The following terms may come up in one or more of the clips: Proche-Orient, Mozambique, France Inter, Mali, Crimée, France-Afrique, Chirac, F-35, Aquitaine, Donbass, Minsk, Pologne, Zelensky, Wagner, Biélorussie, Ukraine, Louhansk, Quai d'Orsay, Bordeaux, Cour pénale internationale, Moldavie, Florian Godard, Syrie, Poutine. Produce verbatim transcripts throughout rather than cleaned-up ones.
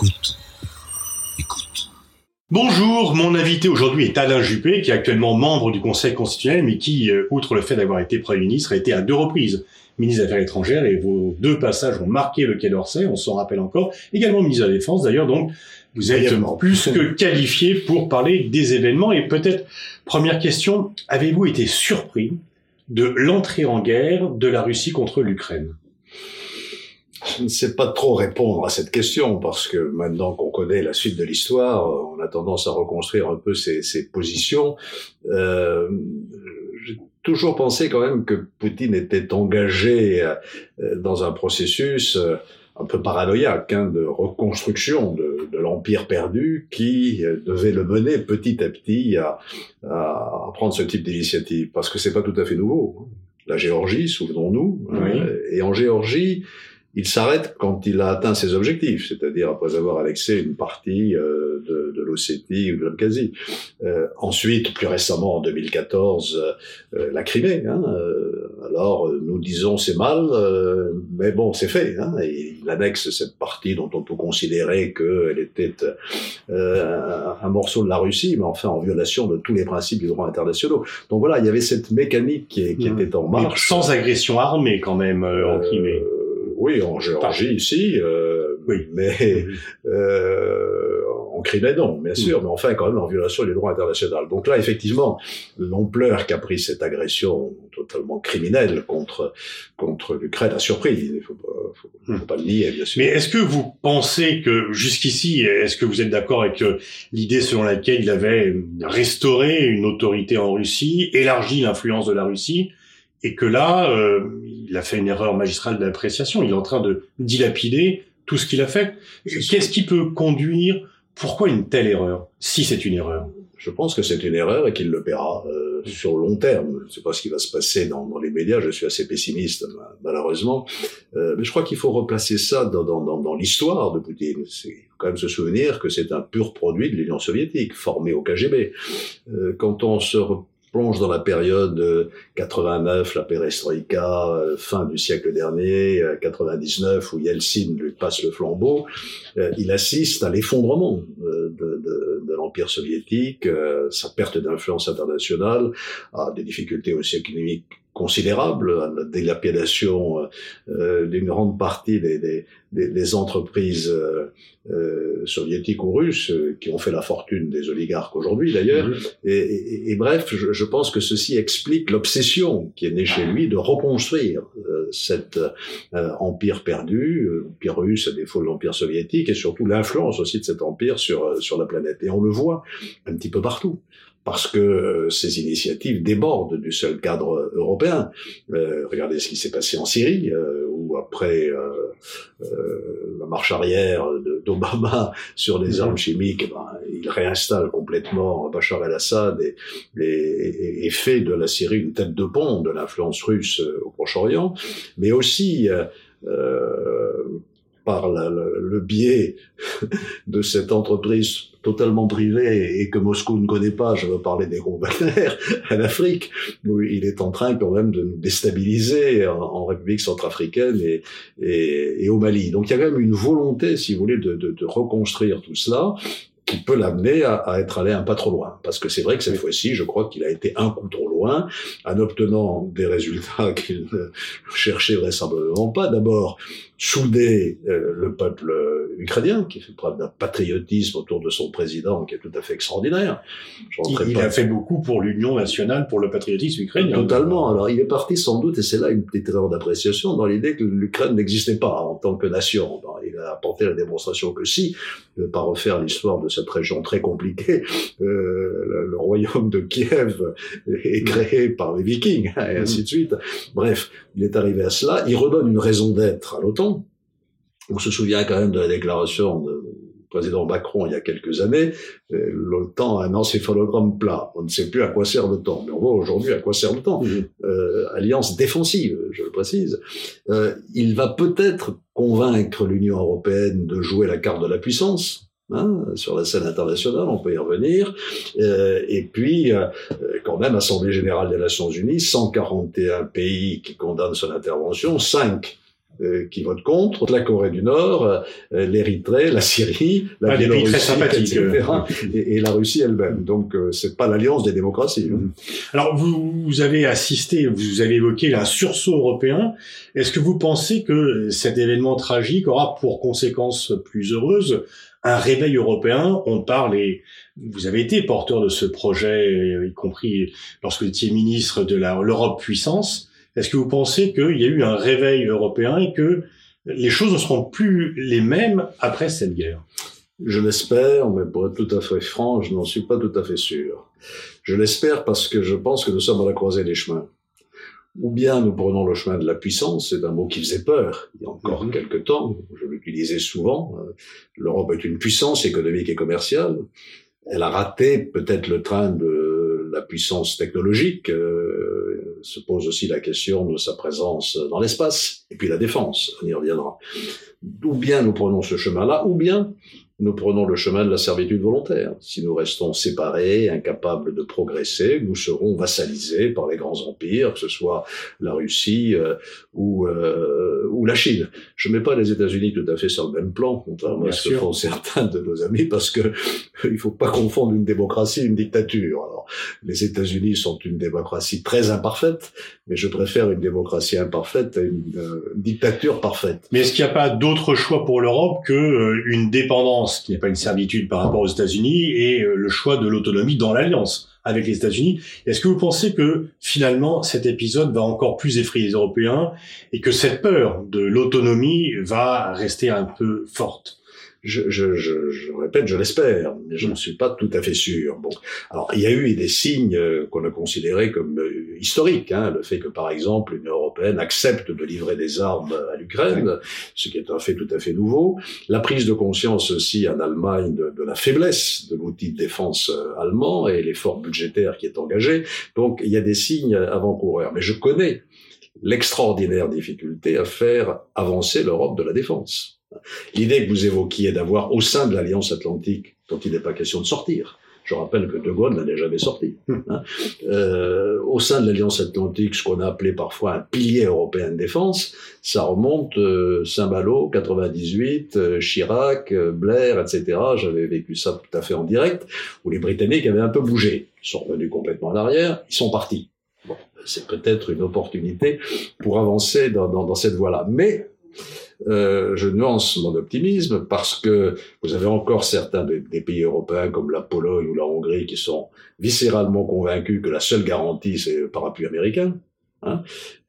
Écoute, écoute. Bonjour, mon invité aujourd'hui est Alain Juppé, qui est actuellement membre du Conseil constitutionnel, mais qui, outre le fait d'avoir été Premier ministre, a été à deux reprises ministre des Affaires étrangères, et vos deux passages ont marqué le Quai d'Orsay, on s'en rappelle encore, également ministre de la Défense d'ailleurs, donc vous êtes également plus que qualifié pour parler des événements. Et peut-être, première question, avez-vous été surpris de l'entrée en guerre de la Russie contre l'Ukraine ? Je ne sais pas trop répondre à cette question, parce que maintenant qu'on connaît la suite de l'histoire, on a tendance à reconstruire un peu ses, ses positions. Euh, j'ai toujours pensé quand même que Poutine était engagé dans un processus un peu paranoïaque, hein, de reconstruction de, de l'empire perdu, qui devait le mener petit à petit à, à prendre ce type d'initiative, parce que c'est pas tout à fait nouveau. La Géorgie, souvenons-nous, oui. Et en Géorgie, il s'arrête quand il a atteint ses objectifs, c'est-à-dire après avoir annexé une partie euh, de, de l'Ossétie ou de l'Abkhazie. Euh, ensuite, plus récemment, en deux mille quatorze, euh, la Crimée. Hein, euh, alors, nous disons c'est mal, euh, mais bon, c'est fait. Hein, et il annexe cette partie dont on peut considérer qu'elle était euh, un morceau de la Russie, mais enfin en violation de tous les principes du droit international. Donc voilà, il y avait cette mécanique qui, qui mmh. était en marche. Mais sans agression armée quand même euh, en Crimée. Euh, Oui, en Géorgie ici, euh, oui. mais euh, en Crimée non, bien sûr, oui. mais enfin quand même en violation des droits internationaux. Donc là, effectivement, l'ampleur qu'a prise cette agression totalement criminelle contre contre l'Ukraine a surpris. Il faut pas, faut, faut pas le nier, bien sûr. Mais est-ce que vous pensez que jusqu'ici, est-ce que vous êtes d'accord avec l'idée selon laquelle il avait restauré une autorité en Russie, élargi l'influence de la Russie? Et que là, euh, il a fait une erreur magistrale d'appréciation. Il est en train de dilapider tout ce qu'il a fait. Qu'est-ce qui peut conduire ? Pourquoi une telle erreur ? Si c'est une erreur. Je pense que c'est une erreur et qu'il le paiera euh, sur le long terme. Je ne sais pas ce qui va se passer dans, dans les médias. Je suis assez pessimiste, malheureusement. Euh, mais je crois qu'il faut replacer ça dans, dans, dans, dans l'histoire de Poutine. Il faut quand même se souvenir que c'est un pur produit de l'Union soviétique, formé au K G B. Euh, quand on se re- plonge dans la période quatre-vingt-neuf, la perestroïka, fin du siècle dernier, quatre-vingt-dix-neuf, où Yeltsin lui passe le flambeau, il assiste à l'effondrement de, de, de l'Empire soviétique, sa perte d'influence internationale, à des difficultés aussi économiques considérables, à la dilapidation d'une grande partie des, des, des entreprises euh, soviétiques ou russes, qui ont fait la fortune des oligarques aujourd'hui d'ailleurs. Et, et, et bref, je, je pense que ceci explique l'obsession qui est née chez lui de reconstruire euh, cet euh, empire perdu, l'empire russe à défaut de l'empire soviétique, et surtout l'influence aussi de cet empire sur, sur la planète. Et on le voit un petit peu partout, parce que euh, ces initiatives débordent du seul cadre européen. Euh, regardez ce qui s'est passé en Syrie, euh, où après euh, euh, la marche arrière de, d'Obama sur les armes chimiques, ben, il réinstalle complètement Bachar el-Assad et, et, et, et fait de la Syrie une tête de pont de l'influence russe au Proche-Orient, mais aussi euh, euh, par la, le, le biais de cette entreprise totalement privée et que Moscou ne connaît pas, je veux parler des groupes Wagner à l'Afrique, où il est en train quand même de nous déstabiliser en, en République centrafricaine et, et, et au Mali. Donc il y a quand même une volonté, si vous voulez, de, de, de reconstruire tout cela, qui peut l'amener à, à être allé un pas trop loin. Parce que c'est vrai que cette fois-ci, je crois qu'il a été un coup trop loin, en obtenant des résultats qu'il ne cherchait vraisemblablement pas. D'abord, souder euh, le peuple ukrainien, qui fait preuve d'un patriotisme autour de son président, qui est tout à fait extraordinaire. Il, il a fait beaucoup pour l'Union nationale, pour le patriotisme ukrainien. Totalement. Alors, il est parti sans doute, et c'est là une petite erreur d'appréciation, dans l'idée que l'Ukraine n'existait pas en tant que nation. Il a apporté la démonstration que si, je ne vais pas refaire l'histoire de cette région très compliquée, euh, le, le royaume de Kiev est créé par les Vikings, hein, et ainsi de suite. Bref, il est arrivé à cela. Il redonne une raison d'être à l'OTAN. On se souvient quand même de la déclaration de président Macron il y a quelques années, l'OTAN a un encéphalogramme plat. On ne sait plus à quoi sert l'OTAN, mais on voit aujourd'hui à quoi sert l'OTAN. Euh, alliance défensive, je le précise. Euh, il va peut-être convaincre l'Union européenne de jouer la carte de la puissance, hein, sur la scène internationale, on peut y revenir, euh, et puis euh, quand même Assemblée Générale des Nations Unies, cent quarante et un pays qui condamnent son intervention, cinq euh, qui votent contre, la Corée du Nord, euh, l'Érythrée, la Syrie, la ah, Biélorussie, très sympathique, et cetera, et, et la Russie elle-même. Donc, euh, c'est pas l'alliance des démocraties. Hein. Alors, vous, vous avez assisté, vous avez évoqué un sursaut européen. Est-ce que vous pensez que cet événement tragique aura pour conséquence plus heureuse un réveil européen? On parle, et vous avez été porteur de ce projet, y compris lorsque vous étiez ministre de la, l'Europe puissance. Est-ce que vous pensez qu'il y a eu un réveil européen et que les choses ne seront plus les mêmes après cette guerre? Je l'espère, mais pour être tout à fait franc, je n'en suis pas tout à fait sûr. Je l'espère parce que je pense que nous sommes à la croisée des chemins. Ou bien nous prenons le chemin de la puissance, c'est un mot qui faisait peur il y a encore mmh. quelques temps, je l'utilisais souvent. L'Europe est une puissance économique et commerciale. Elle a raté peut-être le train de la puissance technologique. Euh, se pose aussi la question de sa présence dans l'espace. Et puis la défense, on y reviendra. Ou bien nous prenons ce chemin-là, ou bien nous prenons le chemin de la servitude volontaire. Si nous restons séparés, incapables de progresser, nous serons vassalisés par les grands empires, que ce soit la Russie euh, ou, euh, ou la Chine. Je mets pas les États-Unis tout à fait sur le même plan, contrairement à ce que font certains de nos amis, parce que il faut pas confondre une démocratie et une dictature. Alors, les États-Unis sont une démocratie très imparfaite, mais je préfère une démocratie imparfaite à une, euh, une dictature parfaite. Mais est-ce qu'il n'y a pas d'autre choix pour l'Europe que euh, une dépendance, qui n'est pas une servitude par rapport aux États-Unis, et le choix de l'autonomie dans l'alliance avec les États-Unis? Est-ce que vous pensez que finalement cet épisode va encore plus effrayer les Européens et que cette peur de l'autonomie va rester un peu forte? Je, je, je, je répète, je l'espère, mais je ne suis pas tout à fait sûr. Bon, alors il y a eu des signes qu'on a considérés comme historiques, hein, le fait que par exemple l'Union européenne accepte de livrer des armes à l'Ukraine, ce qui est un fait tout à fait nouveau. La prise de conscience aussi en Allemagne de, de la faiblesse de l'outil de défense allemand et l'effort budgétaire qui est engagé. Donc il y a des signes avant-coureurs, mais je connais l'extraordinaire difficulté à faire avancer l'Europe de la défense. L'idée que vous évoquiez d'avoir au sein de l'Alliance Atlantique, dont il n'est pas question de sortir, je rappelle que De Gaulle n'en est jamais sorti, hein. Euh, au sein de l'Alliance Atlantique, ce qu'on a appelé parfois un pilier européen de défense, ça remonte euh, Saint-Malo, quatre-vingt-dix-huit, euh, Chirac, euh, Blair, et cetera. J'avais vécu ça tout à fait en direct, où les Britanniques avaient un peu bougé. Ils sont revenus complètement en arrière, ils sont partis. Bon, c'est peut-être une opportunité pour avancer dans, dans, dans cette voie-là. Mais... Euh, je nuance mon optimisme parce que vous avez encore certains de, des pays européens comme la Pologne ou la Hongrie qui sont viscéralement convaincus que la seule garantie c'est le parapluie américain, hein.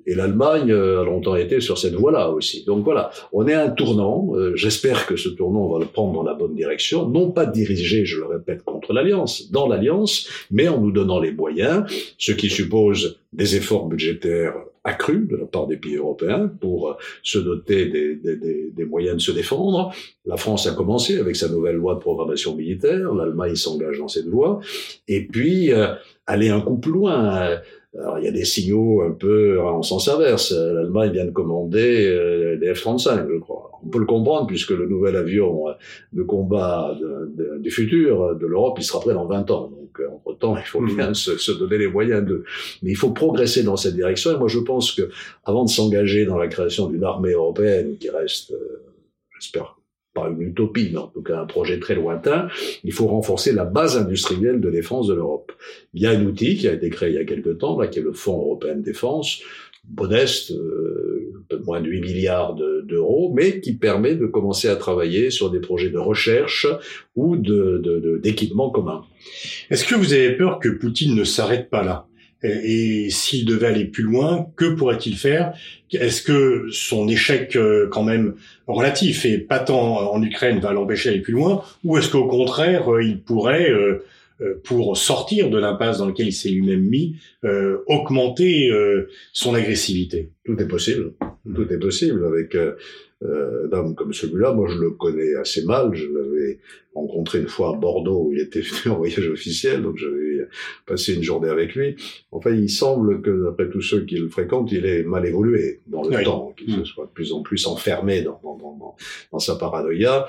Et l'Allemagne euh, a longtemps été sur cette voie-là aussi. Donc voilà, on est à un tournant. Euh, j'espère que ce tournant, on va le prendre dans la bonne direction, non pas dirigé, je le répète, contre l'Alliance, dans l'Alliance, mais en nous donnant les moyens, ce qui suppose des efforts budgétaires accrus de la part des pays européens pour se doter des, des, des, des moyens de se défendre. La France a commencé avec sa nouvelle loi de programmation militaire, l'Allemagne s'engage dans cette voie, et puis euh, aller un coup plus loin. Euh, Alors, il y a des signaux un peu en sens inverse. L'Allemagne vient de commander euh, des F trente-cinq, je crois. On peut le comprendre puisque le nouvel avion de combat de, de, du futur de l'Europe, il sera prêt dans vingt ans. Donc, entre-temps, il faut bien se, se donner les moyens de... Mais il faut progresser dans cette direction. Et moi, je pense que avant de s'engager dans la création d'une armée européenne qui reste, euh, j'espère, pas une utopie, mais en tout cas un projet très lointain, il faut renforcer la base industrielle de défense de l'Europe. Il y a un outil qui a été créé il y a quelque temps, là, qui est le Fonds européen de défense, modeste, euh, peu moins de huit milliards de, d'euros, mais qui permet de commencer à travailler sur des projets de recherche ou de, de, de, d'équipements communs. Est-ce que vous avez peur que Poutine ne s'arrête pas là ? Et, et s'il devait aller plus loin, que pourrait-il faire ? Est-ce que son échec euh, quand même relatif et patent en Ukraine va l'empêcher d'aller plus loin ? Ou est-ce qu'au contraire, euh, il pourrait, euh, euh, pour sortir de l'impasse dans laquelle il s'est lui-même mis, euh, augmenter euh, son agressivité ? Tout est possible. Tout est possible avec... Euh Euh, d'hommes comme celui-là, moi je le connais assez mal, je l'avais rencontré une fois à Bordeaux où il était venu en voyage officiel, donc j'avais passé une journée avec lui. Enfin, il semble que d'après tous ceux qui le fréquentent, il est mal évolué dans le oui. temps, qu'il mmh. se soit de plus en plus enfermé dans, dans, dans, dans, dans sa paranoïa.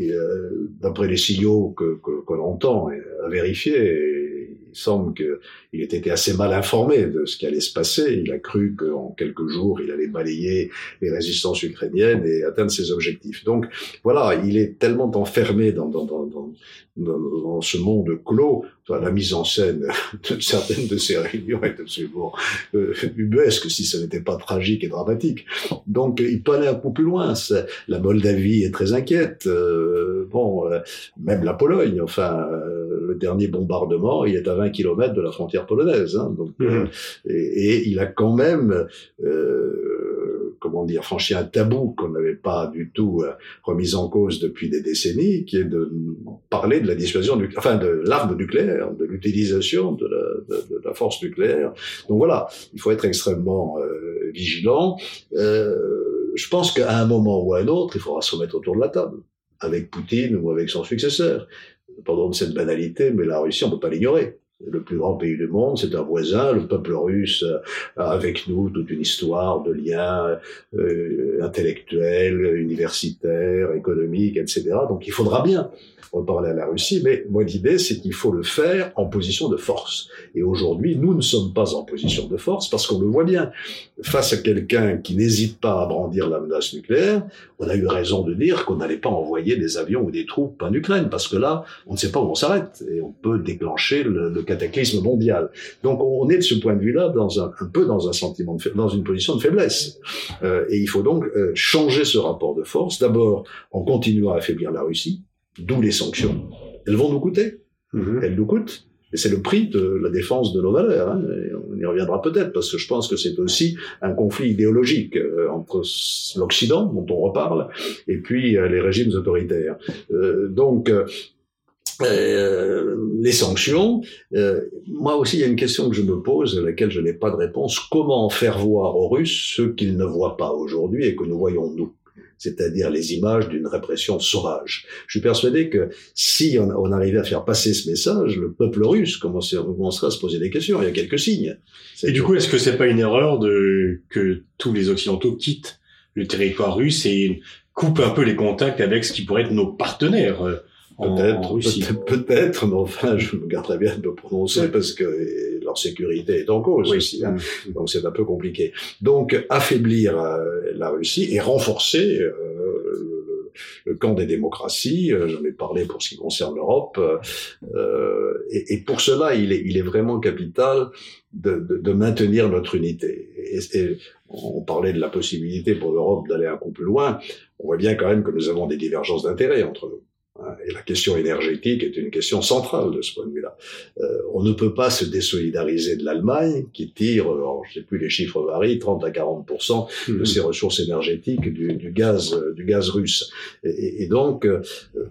Et, euh, d'après les signaux que, que, que l'on entend à vérifier, et, il semble qu'il ait été assez mal informé de ce qui allait se passer. Il a cru qu'en quelques jours, il allait balayer les résistances ukrainiennes et atteindre ses objectifs. Donc voilà, il est tellement enfermé dans, dans, dans, dans, dans ce monde clos. Enfin, la mise en scène de certaines de ces réunions est absolument euh, ubuesque, si ce n'était pas tragique et dramatique. Donc il peut aller un peu plus loin. La Moldavie est très inquiète. Euh, bon, euh, même la Pologne, enfin... Euh, le dernier bombardement, il est à vingt kilomètres de la frontière polonaise, hein, donc, mmh. euh, et, et il a quand même, euh, comment dire, franchi un tabou qu'on n'avait pas du tout euh, remis en cause depuis des décennies, qui est de parler de la dissuasion, du, enfin de l'arme nucléaire, de l'utilisation de la, de, de la force nucléaire. Donc voilà, il faut être extrêmement euh, vigilant. Euh, je pense qu'à un moment ou à un autre, il faudra se remettre autour de la table, avec Poutine ou avec son successeur. Pardon de cette banalité, mais la Russie, on ne peut pas l'ignorer. Le plus grand pays du monde, c'est un voisin. Le peuple russe a avec nous toute une histoire de liens euh, intellectuels, universitaires, économiques, et cetera. Donc il faudra bien reparler à la Russie, mais moi l'idée, c'est qu'il faut le faire en position de force. Et aujourd'hui, nous ne sommes pas en position de force parce qu'on le voit bien. Face à quelqu'un qui n'hésite pas à brandir la menace nucléaire, on a eu raison de dire qu'on n'allait pas envoyer des avions ou des troupes en Ukraine parce que là, on ne sait pas où on s'arrête et on peut déclencher le, le cataclysme mondial. Donc on est de ce point de vue-là dans un, un peu dans un sentiment de, dans une position de faiblesse. Euh, et il faut donc euh, changer ce rapport de force. D'abord, en continuant à affaiblir la Russie. D'où les sanctions. Elles vont nous coûter. Mmh. Elles nous coûtent. Et c'est le prix de la défense de nos valeurs. Hein. Et on y reviendra peut-être, parce que je pense que c'est aussi un conflit idéologique euh, entre l'Occident, dont on reparle, et puis euh, les régimes autoritaires. Euh, donc, euh, euh, les sanctions. Euh, moi aussi, il y a une question que je me pose, à laquelle je n'ai pas de réponse. Comment faire voir aux Russes ce qu'ils ne voient pas aujourd'hui et que nous voyons nous ? C'est-à-dire les images d'une répression sauvage. Je suis persuadé que si on, on arrivait à faire passer ce message, le peuple russe commencerait à se poser des questions. Il y a quelques signes. C'est et du coup, est-ce que c'est pas une erreur de que tous les Occidentaux quittent le territoire russe et coupent un peu les contacts avec ce qui pourrait être nos partenaires ? Peut-être, peut-être, peut-être, mais enfin, je me garderai bien de me prononcer parce que leur sécurité est en cause oui. aussi, hein. Donc c'est un peu compliqué. Donc affaiblir euh, la Russie et renforcer euh, le, le camp des démocraties. Euh, j'en ai parlé pour ce qui concerne l'Europe, euh, et, et pour cela, il est, il est vraiment capital de, de, de maintenir notre unité. Et, et on parlait de la possibilité pour l'Europe d'aller un coup plus loin. On voit bien quand même que nous avons des divergences d'intérêts entre nous. Et la question énergétique est une question centrale de ce point de vue-là. Euh, on ne peut pas se désolidariser de l'Allemagne qui tire, alors, je ne sais plus, les chiffres varient, trente à quarante pour cent de ses ressources énergétiques du, du gaz, du gaz russe. Et, et donc, euh,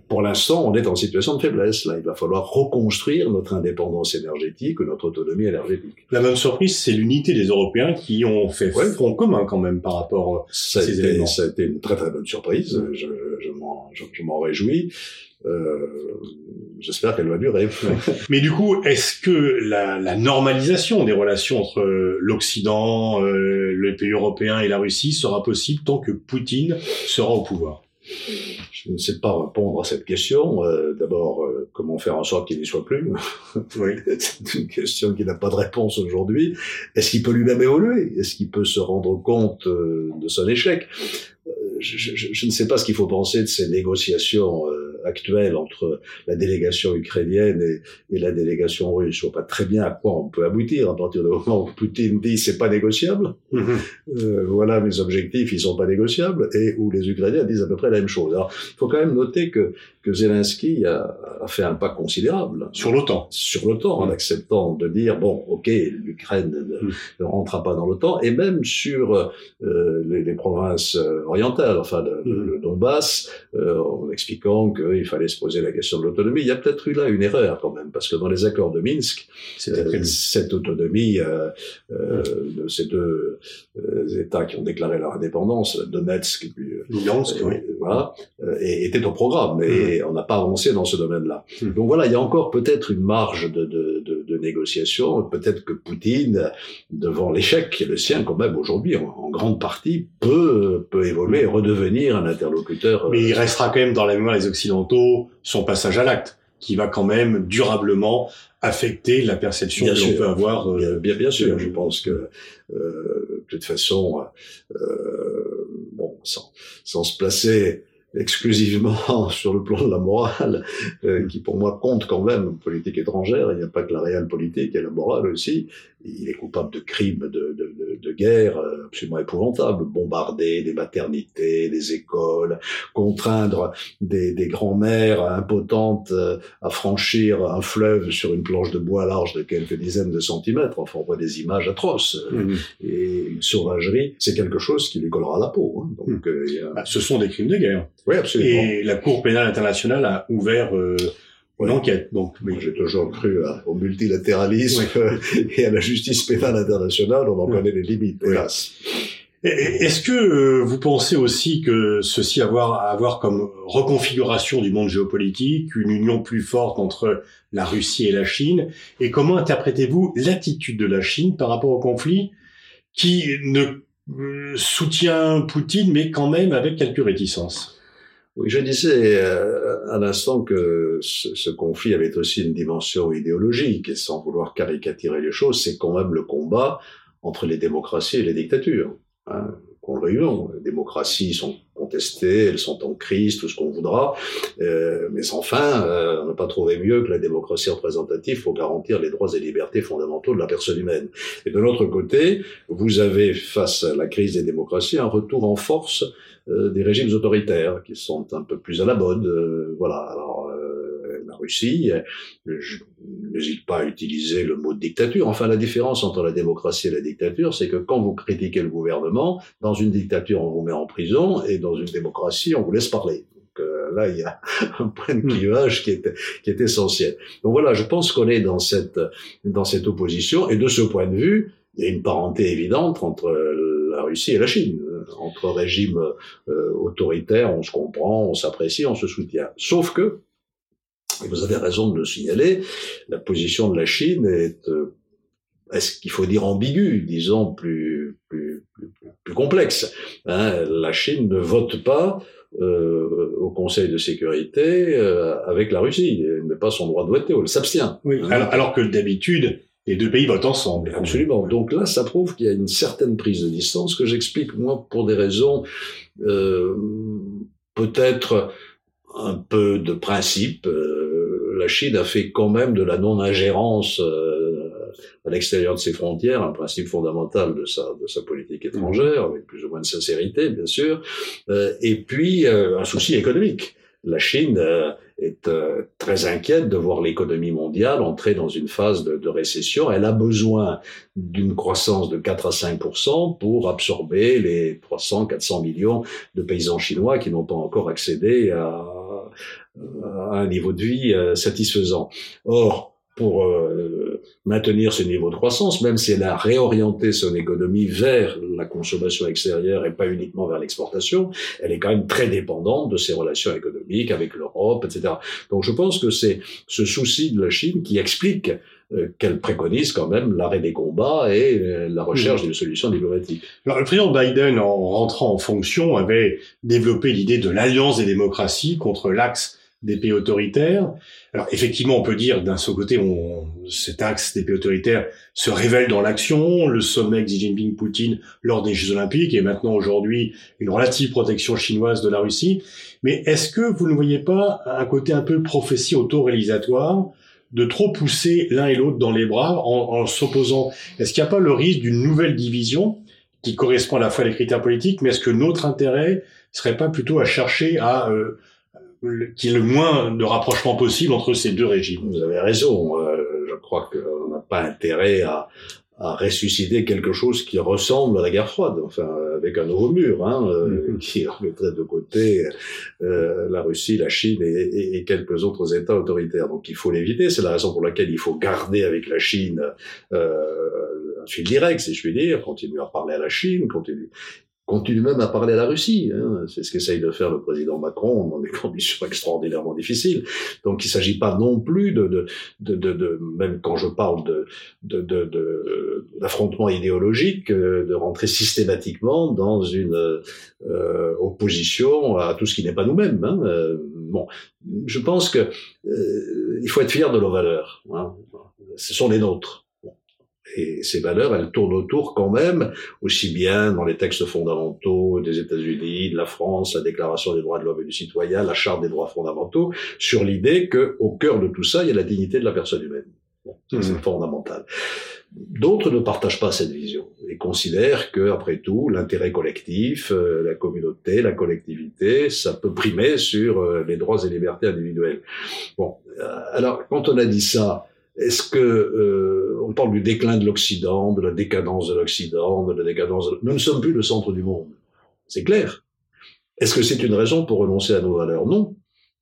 pour l'instant, on est en situation de faiblesse. Là, il va falloir reconstruire notre indépendance énergétique, notre autonomie énergétique. La même surprise, c'est l'unité des Européens qui ont fait ouais. front commun quand même par rapport ça à ces été, éléments. Ça a été une très très bonne surprise. Je, je m'en, je, je m'en réjouis. Euh, j'espère qu'elle va durer. Mais du coup, est-ce que la, la normalisation des relations entre l'Occident, euh, les pays européens et la Russie sera possible tant que Poutine sera au pouvoir ? Je ne sais pas répondre à cette question. Euh, d'abord, euh, comment faire en sorte qu'il n'y soit plus ? Oui. C'est une question qui n'a pas de réponse aujourd'hui. Est-ce qu'il peut lui-même évoluer ? Est-ce qu'il peut se rendre compte euh, de son échec ? euh, je, je, je ne sais pas ce qu'il faut penser de ces négociations euh, actuelle entre la délégation ukrainienne et, et la délégation russe. Je ne vois pas très bien à quoi on peut aboutir à partir du moment où Poutine dit c'est pas négociable. Mm-hmm. Euh, voilà mes objectifs, ils sont pas négociables, et où les Ukrainiens disent à peu près la même chose. Alors, il faut quand même noter que, que Zelensky a, a fait un pas considérable sur l'OTAN, sur l'OTAN, en acceptant de dire bon, ok, l'Ukraine ne, ne rentrera pas dans l'OTAN, et même sur euh, les, les provinces orientales, enfin le, mm-hmm. le Donbass, euh, en expliquant que il fallait se poser la question de l'autonomie. Il y a peut-être eu là une erreur quand même, parce que dans les accords de Minsk, euh, cette autonomie euh, euh, de ces deux euh, États qui ont déclaré leur indépendance, Donetsk et puis Louhansk, euh, oui. voilà, euh, et, était au programme, et mmh. on n'a pas avancé dans ce domaine-là. Mmh. Donc voilà, il y a encore peut-être une marge de, de, de, de négociation. Peut-être que Poutine, devant l'échec qui est le sien quand même aujourd'hui, en, en grande partie, peut, peut évoluer et redevenir un interlocuteur. Mais il restera quand même dans la mémoire des Occidentaux son passage à l'acte, qui va quand même durablement affecter la perception bien que l'on peut avoir. Bien, bien, bien sûr, je pense que euh, de toute façon, euh, bon, sans, sans se placer exclusivement sur le plan de la morale, euh, qui pour moi compte quand même en politique étrangère, il n'y a pas que la réelle politique, il y a la morale aussi. Il est coupable de crimes de, de, de, de guerre absolument épouvantables, bombarder des maternités, des écoles, contraindre des, des grands-mères impotentes à franchir un fleuve sur une planche de bois large de quelques dizaines de centimètres, enfin on voit des images atroces, mmh. et une sauvagerie, c'est quelque chose qui lui collera à la peau. Hein. Donc, mmh. il y a... bah, ce sont des crimes de guerre. Oui, absolument. Et la Cour pénale internationale a ouvert euh, une enquête. Donc, oui. Moi, j'ai toujours cru à, au multilatéralisme oui. et à la justice pénale internationale. On en oui. connaît les limites, oui. hélas. Est-ce que euh, vous pensez aussi que ceci a à avoir comme reconfiguration du monde géopolitique, une union plus forte entre la Russie et la Chine? Et comment interprétez-vous l'attitude de la Chine par rapport au conflit qui ne soutient Poutine, mais quand même avec quelques réticences? Oui, je disais euh, à l'instant que ce, ce conflit avait aussi une dimension idéologique, et sans vouloir caricaturer les choses, c'est quand même le combat entre les démocraties et les dictatures. Hein, qu'on le veuille ou non, les démocraties sont contestées, elles sont en crise, tout ce qu'on voudra, euh, mais enfin, euh, on n'a pas trouvé mieux que la démocratie représentative pour garantir les droits et libertés fondamentaux de la personne humaine. Et de l'autre côté, vous avez, face à la crise des démocraties, un retour en force euh, des régimes autoritaires, qui sont un peu plus à la mode, euh, voilà, alors... Euh, la Russie, je n'hésite pas à utiliser le mot de dictature. Enfin, la différence entre la démocratie et la dictature, c'est que quand vous critiquez le gouvernement, dans une dictature, on vous met en prison, et dans une démocratie, on vous laisse parler. Donc euh, là, il y a un point de clivage qui est, qui est essentiel. Donc voilà, je pense qu'on est dans cette, dans cette opposition, et de ce point de vue, il y a une parenté évidente entre la Russie et la Chine. Entre régimes euh, autoritaires, on se comprend, on s'apprécie, on se soutient. Sauf que, et vous avez raison de le signaler, la position de la Chine est, euh, est-ce qu'il faut dire ambiguë, disons plus, plus, plus, plus complexe. Hein, la Chine ne vote pas euh, au Conseil de sécurité euh, avec la Russie, elle ne met pas son droit de veto, elle s'abstient. Oui, hein. alors, alors que d'habitude, les deux pays votent ensemble. Absolument. Donc là, ça prouve qu'il y a une certaine prise de distance que j'explique, moi, pour des raisons euh, peut-être... un peu de principe, euh, la Chine a fait quand même de la non-ingérence euh, à l'extérieur de ses frontières, un principe fondamental de sa, de sa politique étrangère, avec plus ou moins de sincérité, bien sûr, euh, et puis euh, un souci économique. La Chine euh, est euh, très inquiète de voir l'économie mondiale entrer dans une phase de, de récession. Elle a besoin d'une croissance de quatre à cinq pour cent pour absorber les trois cents à quatre cents millions de paysans chinois qui n'ont pas encore accédé à, à un niveau de vie euh, satisfaisant. Or, pour euh, maintenir ce niveau de croissance, même si elle a réorienté son économie vers la consommation extérieure et pas uniquement vers l'exportation, elle est quand même très dépendante de ses relations économiques avec l'Europe, et cetera. Donc je pense que c'est ce souci de la Chine qui explique euh, qu'elle préconise quand même l'arrêt des combats et euh, la recherche mmh. d'une solution diplomatique. Alors le président Biden, en rentrant en fonction, avait développé l'idée de l'alliance des démocraties contre l'axe des pays autoritaires. Alors effectivement, on peut dire d'un seul côté, on, cet axe des pays autoritaires se révèle dans l'action. Le sommet Xi Jinping-Poutine lors des Jeux Olympiques et maintenant aujourd'hui une relative protection chinoise de la Russie. Mais est-ce que vous ne voyez pas un côté un peu prophétie autoréalisatoire de trop pousser l'un et l'autre dans les bras en, en s'opposant? Est-ce qu'il n'y a pas le risque d'une nouvelle division qui correspond à la fois à des critères politiques, mais est-ce que notre intérêt serait pas plutôt à chercher à euh, qu'il y ait le moins de rapprochement possible entre ces deux régimes? Vous avez raison. Euh, je crois qu'on n'a pas intérêt à, à ressusciter quelque chose qui ressemble à la guerre froide, enfin avec un nouveau mur, hein, euh, mm-hmm. qui remettrait de côté euh, la Russie, la Chine et, et, et quelques autres États autoritaires. Donc il faut l'éviter. C'est la raison pour laquelle il faut garder avec la Chine euh, un fil direct, si je puis dire, continuer à parler à la Chine, continuer. continue même à parler à la Russie. Hein. C'est ce qu'essaye de faire le président Macron dans des conditions extraordinairement difficiles. Donc, il ne s'agit pas non plus de, de, de, de, de même quand je parle de, de, de, de, d'affrontement idéologique, de rentrer systématiquement dans une euh, opposition à tout ce qui n'est pas nous-mêmes. Hein. Euh, bon, je pense que euh, il faut être fier de nos valeurs. Hein. Ce sont les nôtres. Et ces valeurs, elles tournent autour quand même, aussi bien dans les textes fondamentaux des États-Unis, de la France, la Déclaration des droits de l'homme et du citoyen, la Charte des droits fondamentaux, sur l'idée qu'au cœur de tout ça, il y a la dignité de la personne humaine. Bon, ça, mmh. c'est fondamental. D'autres ne partagent pas cette vision et considèrent que, après tout, l'intérêt collectif, euh, la communauté, la collectivité, ça peut primer sur euh, les droits et libertés individuelles. Bon, alors quand on a dit ça, est-ce que euh, on parle du déclin de l'Occident, de la décadence de l'Occident, de la décadence de... Nous ne sommes plus le centre du monde, c'est clair. Est-ce que c'est une raison pour renoncer à nos valeurs? Non.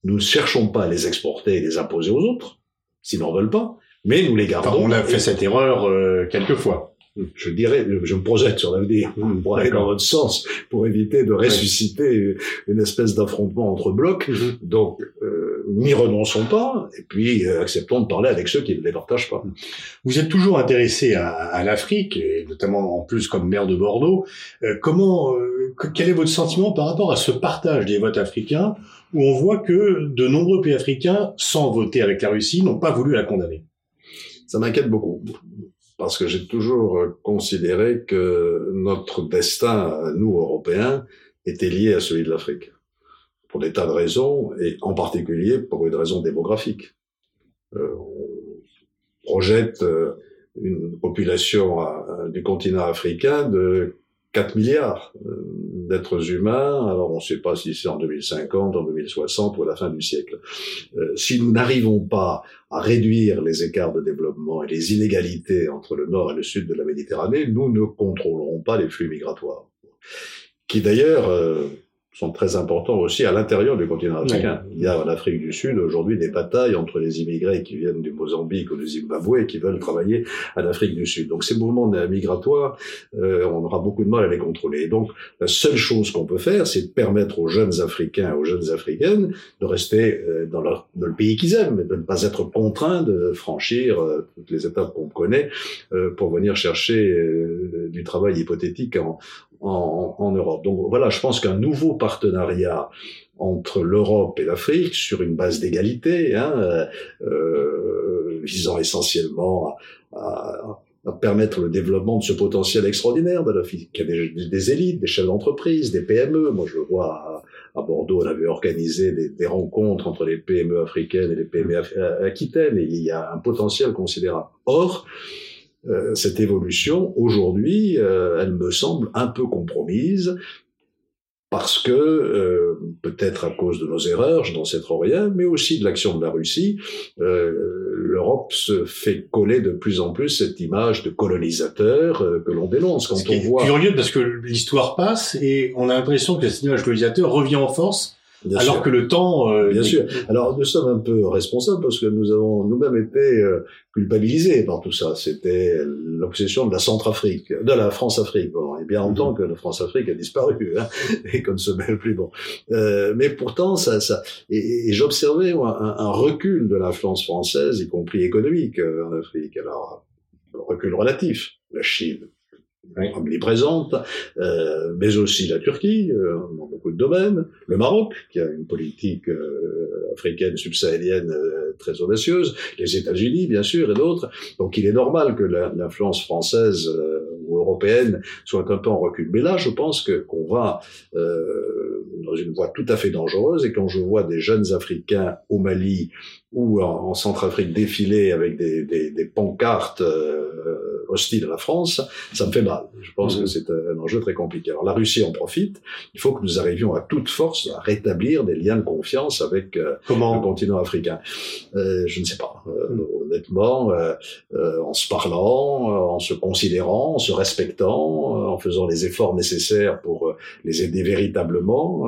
Nous ne cherchons pas à les exporter et les imposer aux autres, s'ils n'en veulent pas, mais nous les gardons. Enfin, on a fait et... cette erreur euh, quelquefois. Je dirais, je me projette sur l'avenir, vous me prenez dans votre sens pour éviter de ressusciter une espèce d'affrontement entre blocs. Donc, euh, n'y renonçons pas et puis euh, acceptons de parler avec ceux qui ne les partagent pas. Vous êtes toujours intéressé à, à l'Afrique, et notamment en plus comme maire de Bordeaux. Euh, comment, euh, quel est votre sentiment par rapport à ce partage des votes africains où on voit que de nombreux pays africains, sans voter avec la Russie, n'ont pas voulu la condamner? Ça m'inquiète beaucoup. Parce que j'ai toujours considéré que notre destin, nous, Européens, était lié à celui de l'Afrique. Pour des tas de raisons, et en particulier pour une raison démographique. Euh, on projette une population du continent africain de quatre milliards d'êtres humains. Alors, on ne sait pas si c'est en deux mille cinquante, en deux mille soixante ou à la fin du siècle. Euh, si nous n'arrivons pas à réduire les écarts de développement et les inégalités entre le nord et le sud de la Méditerranée, nous ne contrôlerons pas les flux migratoires, qui d'ailleurs euh, sont très importants aussi à l'intérieur du continent africain. Oui. Il y a en Afrique du Sud aujourd'hui des batailles entre les immigrés qui viennent du Mozambique ou du Zimbabwe et qui veulent travailler à l'Afrique du Sud. Donc ces mouvements migratoires, euh, on aura beaucoup de mal à les contrôler. Et donc la seule chose qu'on peut faire, c'est de permettre aux jeunes Africains, aux jeunes Africaines de rester euh, dans, leur, dans le pays qu'ils aiment, de ne pas être contraints de franchir euh, toutes les étapes qu'on connaît euh, pour venir chercher euh, du travail hypothétique en, en, en Europe. Donc voilà, je pense qu'un nouveau partenariat entre l'Europe et l'Afrique sur une base d'égalité, hein, euh, visant essentiellement à, à, à permettre le développement de ce potentiel extraordinaire de l'Afrique. Il y a des, des élites, des chefs d'entreprise, des P M E. Moi, je vois à, à Bordeaux, on avait organisé des, des rencontres entre les P M E africaines et les P M E aquitaines, et il y a un potentiel considérable. Or, euh, cette évolution, aujourd'hui, euh, elle me semble un peu compromise, parce que, euh, peut-être à cause de nos erreurs, je n'en sais trop rien, mais aussi de l'action de la Russie, euh, l'Europe se fait coller de plus en plus cette image de colonisateur euh, que l'on dénonce. Quand Ce on qui voit... est curieux, parce que l'histoire passe et on a l'impression que cette image de colonisateur revient en force. Bien Alors sûr. que le temps... Euh, Bien est... sûr. Alors, nous sommes un peu responsables parce que nous avons nous-mêmes été euh, culpabilisés par tout ça. C'était l'obsession de la Centrafrique, de la France-Afrique. Bon, et bien en mm-hmm. tant que la France-Afrique a disparu, hein, et qu'on ne se mêle plus. Bon. Euh, mais pourtant, ça... ça et, et j'observais moi, un, un recul de l'influence française, y compris économique, euh, en Afrique. Alors, un recul relatif. La Chine, oui, omniprésente, euh, mais aussi la Turquie, euh, dans beaucoup de domaines, le Maroc, qui a une politique euh, africaine, subsahélienne euh, très audacieuse, les États-Unis, bien sûr, et d'autres. Donc il est normal que la, l'influence française euh, ou européenne soit un peu en recul. Mais là, je pense que qu'on va euh, dans une voie tout à fait dangereuse, et quand je vois des jeunes Africains au Mali ou en, en Centrafrique défiler avec des, des, des pancartes euh, hostiles à la France, ça me fait mal. Je pense mmh. que c'est un enjeu très compliqué. Alors la Russie en profite. Il faut que nous arrivions à toute force à rétablir des liens de confiance avec euh, le continent africain. Euh, je ne sais pas. Euh, mmh. Honnêtement, euh, euh, en se parlant, euh, en en se considérant, en se respectant, en faisant les efforts nécessaires pour les aider véritablement.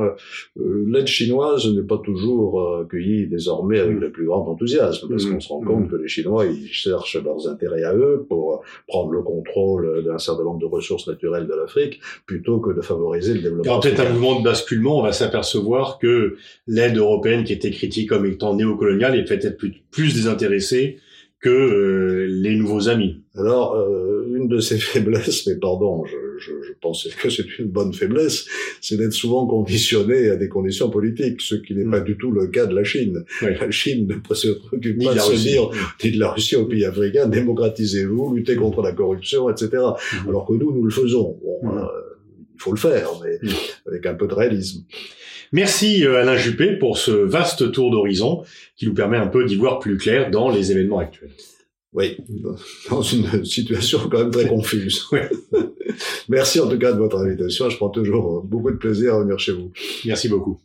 L'aide chinoise n'est pas toujours accueillie désormais avec le plus grand enthousiasme, parce qu'on se rend compte que les Chinois, ils cherchent leurs intérêts à eux pour prendre le contrôle d'un certain nombre de ressources naturelles de l'Afrique, plutôt que de favoriser le développement. Il y aura peut-être un mouvement de basculement, on va s'apercevoir que l'aide européenne qui était critiquée comme étant néocoloniale est peut-être plus désintéressée que euh, les nouveaux amis. Alors, euh, une de ces faiblesses, mais pardon, je, je, je pense que c'est une bonne faiblesse, c'est d'être souvent conditionné à des conditions politiques, ce qui n'est mmh. pas du tout le cas de la Chine. Oui. La Chine ne se préoccupe ni pas de, de se dire, ni de la Russie aux pays africains, démocratisez-vous, luttez contre la corruption, et cetera. Mmh. Alors que nous, nous le faisons. Bon, mmh. euh, il faut le faire, mais mmh. avec un peu de réalisme. Merci Alain Juppé pour ce vaste tour d'horizon qui nous permet un peu d'y voir plus clair dans les événements actuels. Oui, dans une situation quand même très confuse. Oui. Merci en tout cas de votre invitation. Je prends toujours beaucoup de plaisir à venir chez vous. Merci beaucoup.